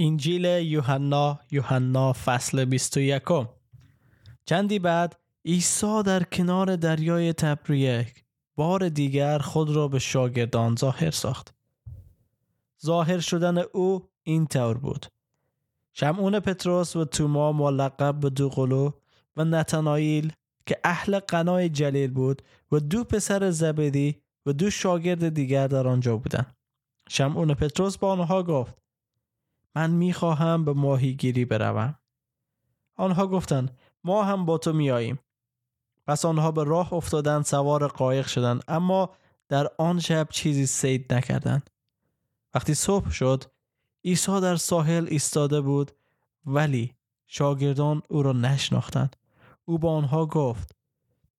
انجیل یوحنا فصل 21. چندی بعد عیسی در کنار دریای طبریه بار دیگر خود را به شاگردان ظاهر ساخت. ظاهر شدن او این طور بود: شمعون پطرس و توما ملقب به دوقلو و نتنائیل که اهل قانای جلیل بود و دو پسر زبدی و دو شاگرد دیگر در آنجا بودند. شمعون پطرس با آنها گفت: من می‌خواهم به ماهیگیری بروم. آنها گفتند: ما هم با تو میاییم. پس آنها به راه افتادند، سوار قایق شدند، اما در آن شب چیزی صید نکردند. وقتی صبح شد، عیسی در ساحل ایستاده بود، ولی شاگردان او را نشناختند. او با آنها گفت: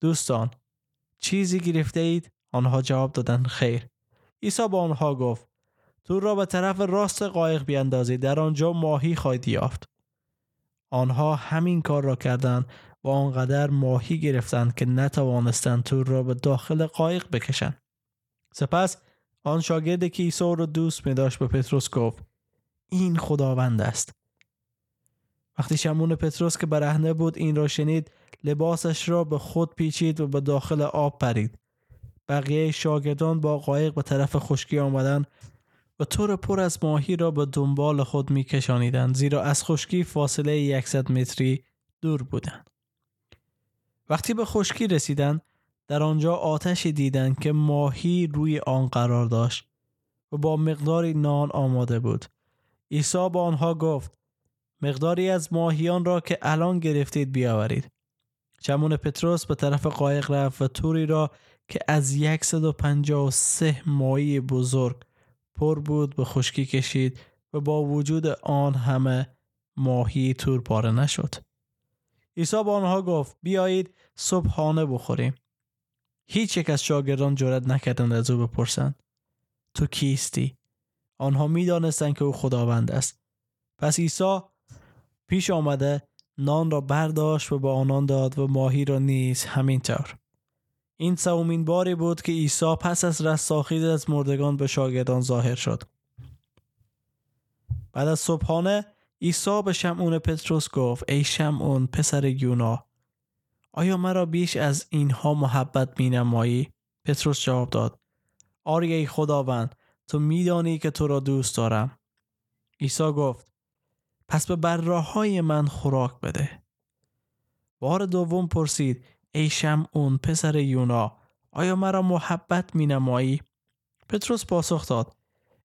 دوستان، چیزی گرفته اید؟ آنها جواب دادند: خیر. عیسی با آنها گفت: تور را به طرف راست قایق بیاندازید، در آنجا ماهی خواهید یافت. آنها همین کار را کردند و آنقدر ماهی گرفتند که نتوانستند تور را به داخل قایق بکشند. سپس آن شاگردی که عیسی را دوست می‌داشت به پطرس گفت: این خداوند است. وقتی شمعون پطرس که برهنه بود این را شنید، لباسش را به خود پیچید و به داخل آب پرید. بقیه شاگردان با قایق به طرف خشکی آمدند و تور پر از ماهی را به دنبال خود می‌کشانیدند، زیرا از خشکی فاصله 100 متری دور بودند. وقتی به خشکی رسیدند، در آنجا آتشی دیدند که ماهی روی آن قرار داشت و با مقداری نان آماده بود. عیسی با آنها گفت: مقداری از ماهیان را که الان گرفتید بیاورید. شمعون پطرس به طرف قایق رفت و توری را که از 153 ماهی بزرگ پر بود به خشکی کشید و با وجود آن همه ماهی تور پاره نشد. عیسی با آنها گفت: بیایید صبحانه بخوریم. هیچ یک از شاگردان جرأت نکردند از او بپرسند: تو کیستی؟ آنها می‌دانستند که او خداوند است. پس عیسی پیش آمده نان را برداشت و به آنان داد و ماهی را نیز همینطور. این سومین باری بود که عیسی پس از رستاخیز از مردگان به شاگردان ظاهر شد. بعد از صبحانه عیسی به شمعون پطرس گفت: ای شمعون پسر یونا، آیا مرا بیش از اینها محبت می‌نمایی؟ پطرس جواب داد: آری ای خداوند، تو می‌دانی که تو را دوست دارم. عیسی گفت: پس به براهای من خوراک بده. بار دوم پرسید: ای شمعون پسر یونا، آیا مرا محبت می‌نمایی؟ پطرس پاسخ داد: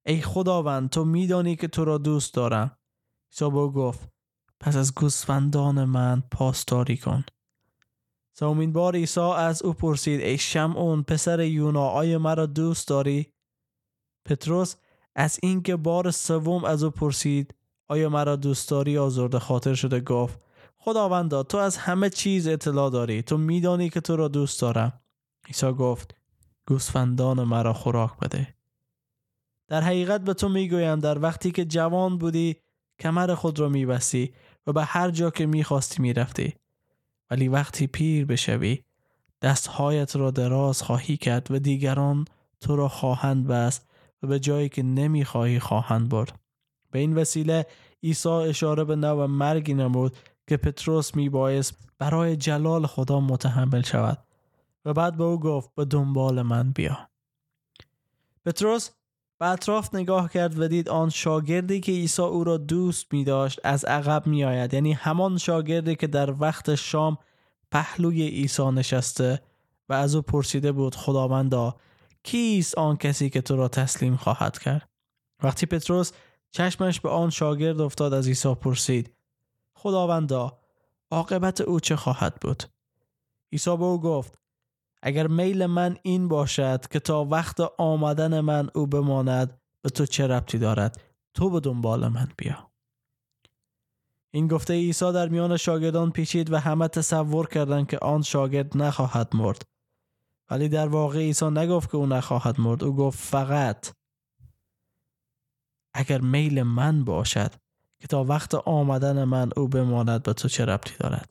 ای خداوند، تو می‌دانی که تو را دوست دارم. عیسی به او گفت: پس از گوسفندان من پاسداری کن. سومین بار عیسی از او پرسید: ای شمعون پسر یونا، آیا مرا دوست داری؟ پطرس از اینکه بار سوم از او پرسید: آیا مرا دوست داری؟ آزرده خاطر شده گفت: خداوندا، تو از همه چیز اطلاع داری، تو میدانی که تو را دوست دارم. عیسی گفت: گوسفندان مرا خوراک بده. در حقیقت به تو میگویم، در وقتی که جوان بودی کمر خود را میبستی و به هر جا که میخواستی میرفتی، ولی وقتی پیر بشوی دستهایت را دراز خواهی کرد و دیگران تو را خواهند بست و به جایی که نمیخواهی خواهند برد. به این وسیله عیسی اشاره به نوع مرگی نمود که پطرس میبایست برای جلال خدا متحمل شود و بعد به او گفت: به دنبال من بیا. پطرس به اطراف نگاه کرد و دید آن شاگردی که عیسی او را دوست می‌داشت از عقب می‌آید، یعنی همان شاگردی که در وقت شام پهلوی عیسی نشسته و از او پرسیده بود: خداوندا، کیست آن کسی که تو را تسلیم خواهد کرد؟ وقتی پطرس چشمش به آن شاگرد افتاد از عیسی پرسید: خداوندا، عاقبت او چه خواهد بود؟ عیسی به او گفت: اگر میل من این باشد که تا وقت آمدن من او بماند، به تو چه ربطی دارد؟ تو به دنبال من بیا. این گفته عیسی در میان شاگردان پیچید و همه تصور کردند که آن شاگرد نخواهد مرد، ولی در واقع عیسی نگفت که او نخواهد مرد. او گفت: فقط اگر میل من باشد که تا وقت آمدن من او بماند، به تو چه ربطی دارد؟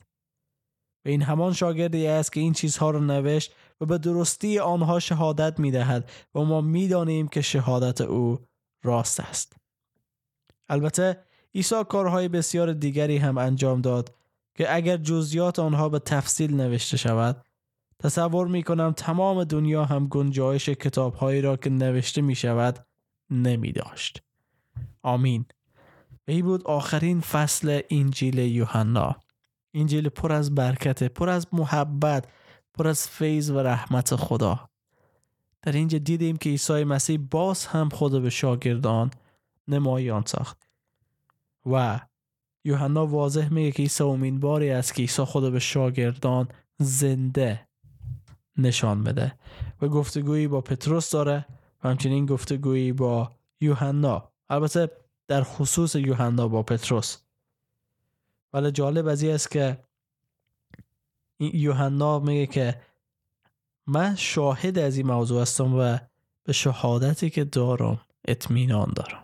و این همان شاگردی است که این چیزها را نوشت و به درستی آنها شهادت می‌دهد و ما می‌دانیم که شهادت او راست است. البته عیسی کارهای بسیار دیگری هم انجام داد که اگر جزئیات آنها به تفصیل نوشته شود، تصور می کنم تمام دنیا هم گنجایش کتاب‌هایی را که نوشته می شود نمی داشت. آمین. این بود آخرین فصل انجیل یوحنا. انجیل پر از برکت، پر از محبت، پر از فیض و رحمت خدا. در اینجا دیدیم که عیسی مسیح باز هم خود به شاگردان نمایان ساخت و یوحنا واضح میگه که عیسی امین باری است که عیسی خود به شاگردان زنده نشان بده و گفتگویی با پطرس داره و همچنین گفتگویی با یوحنا، البته در خصوص یوحنا با پطرس. ولی جالب از این است که یوحنا میگه که من شاهد از این موضوع هستم و به شهادتی که دارم اطمینان دارم.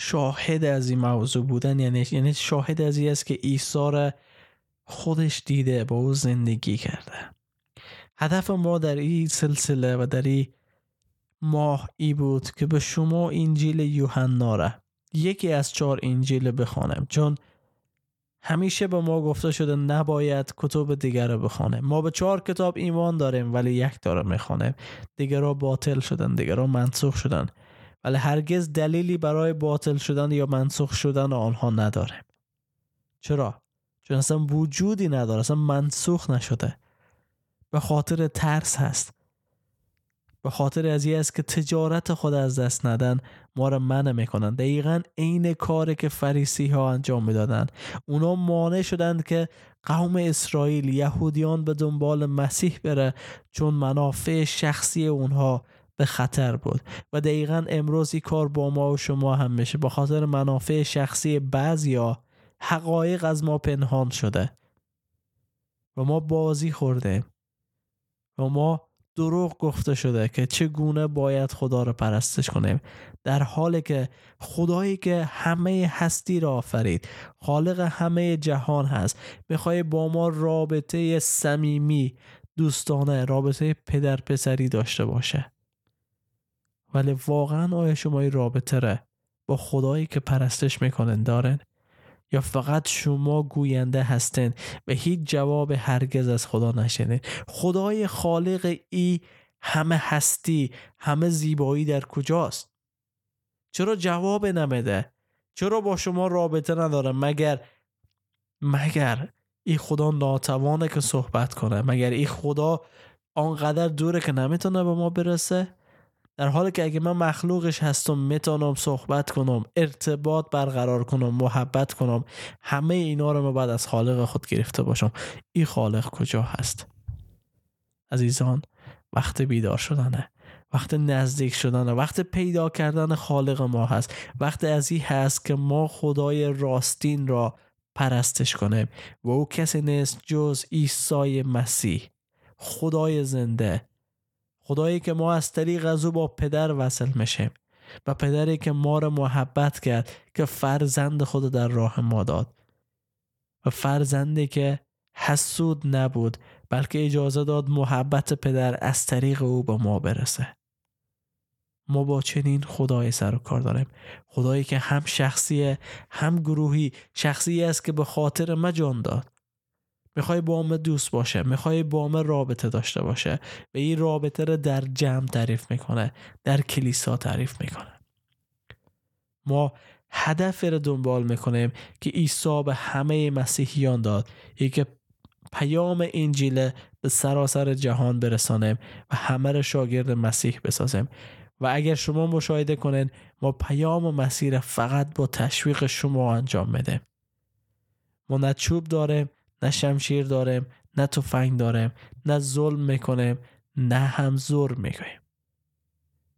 شاهد از این موضوع بودن یعنی شاهد از این است که عیسی را خودش دیده، با او زندگی کرده. هدف ما در این سلسله و در این ماه ای بود که به شما انجیل یوحنا را، یکی از 4 انجیل، بخوانم، چون همیشه به ما گفته شده نباید کتب دیگر را بخوانیم. ما به 4 کتاب ایمان داریم ولی یک تا را میخوانیم، دیگرها باطل شدن، دیگرها منسوخ شدن، ولی هرگز دلیلی برای باطل شدن یا منسوخ شدن آنها نداریم. چرا؟ چون اصلا وجودی نداره، اصلا منسوخ نشده. به خاطر ترس هست، به خاطر از این است که تجارت خود از دست ندن ما را منع میکنن. دقیقاً عین کاری که فریسی ها انجام میدادن. اونا مانع شدند که قوم اسرائیل، یهودیان، به دنبال مسیح بره چون منافع شخصی اونها به خطر بود. و دقیقاً امروز این کار با ما و شما هم میشه. به خاطر منافع شخصی بعضیا حقایق از ما پنهان شده و ما بازی خورده و ما دروغ گفته شده که چگونه باید خدا را پرستش کنیم، در حالی که خدایی که همه هستی را آفرید، خالق همه جهان هست، میخواد با ما رابطه صمیمی، دوستانه، رابطه پدر پسری داشته باشه. ولی واقعا آیا شما این رابطه را با خدایی که پرستش میکنن دارن؟ یا فقط شما گوینده هستین و هیچ جواب هرگز از خدا نشنید؟ خدای خالق ای همه هستی، همه زیبایی در کجاست؟ چرا جواب نمیده؟ چرا با شما رابطه نداره؟ مگر ای خدا ناتوانه که صحبت کنه؟ مگر ای خدا آنقدر دوره که نمیتونه به ما برسه؟ در حالی که اگه من مخلوقش هستم، میتونم صحبت کنم، ارتباط برقرار کنم، محبت کنم، همه اینا رو من بعد از خالق خود گرفته باشم. این خالق کجا هست؟ عزیزان، وقت بیدار شدنه، وقت نزدیک شدنه، وقت پیدا کردن خالق ما هست، وقت از این هست که ما خدای راستین را پرستش کنیم و او کسی نیست جز عیسی مسیح، خدای زنده، خدایی که ما از طریق از او با پدر وصل میشیم و پدری که ما را محبت کرد، که فرزند خود در راه ما داد و فرزندی که حسود نبود بلکه اجازه داد محبت پدر از طریق او به ما برسه. ما با چنین خدای سر و کار داریم، خدایی که هم شخصیه هم گروهی، شخصی است که به خاطر ما جان داد. میخوای با ما دوست باشه، میخوای با ما رابطه داشته باشه و این رابطه رو در جمع تعریف میکنه، در کلیسا تعریف میکنه. ما هدف رو دنبال میکنیم که عیسی به همه مسیحیان داد، یکی پیام انجیل به سراسر جهان برسانیم و همه رو شاگرد مسیح بسازیم. و اگر شما مشاهده کنین، ما پیام مسیح رو فقط با تشویق شما انجام میدیم. ما نه چوب داریم، نه شمشیر داریم، نه تفنگ داریم، نه ظلم میکنیم، نه هم زور میکنیم،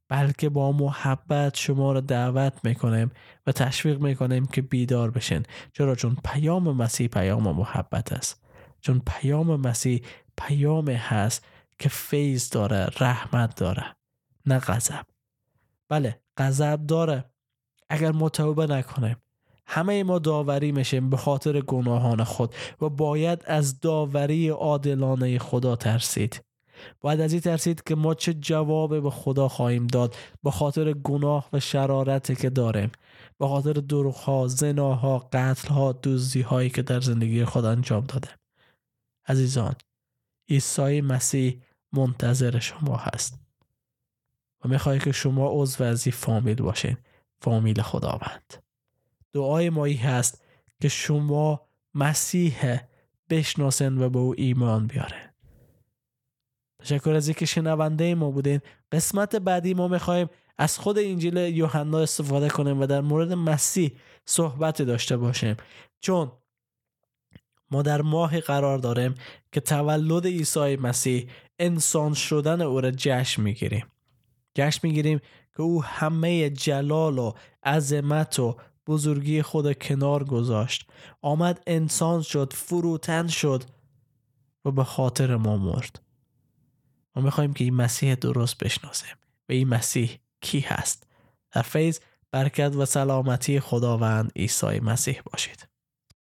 بلکه با محبت شما را دعوت میکنیم و تشویق میکنیم که بیدار بشین. چرا؟ چون پیام مسیح پیام محبت است، چون پیام مسیح پیام هست که فیض داره، رحمت داره، نه غضب. بله، غضب داره اگر ما توبه نکنیم. همه ما داوری میشیم به خاطر گناهان خود و باید از داوری عادلانه خدا ترسید. باید از این ترسید که ما چه جواب به خدا خواهیم داد به خاطر گناه و شرارتی که داریم، به خاطر دروغ‌ها، زناها، قتل‌ها، دزدی‌هایی که در زندگی خود انجام دادیم. عزیزان، عیسی مسیح منتظر شما هست و میخواه که شما عضو از این فامیل باشین، فامیل خداوند. دعای ما این هست که شما مسیح بشناسین و به او ایمان بیاره. تشکر از اینکه شنونده ما بودین. قسمت بعدی ما میخوایم از خود انجیل یوحنا استفاده کنیم و در مورد مسیح صحبت داشته باشیم، چون ما در ماه قرار داریم که تولد عیسی مسیح، انسان شدن او را جشن میگیریم. جشن میگیریم که او همه جلال و عظمت و بزرگی خود کنار گذاشت، آمد انسان شد، فروتن شد و به خاطر ما مرد. ما میخواییم که این مسیح درست بشناسیم و این مسیح کی هست. در فیض، برکت و سلامتی خداوند عیسی مسیح باشید.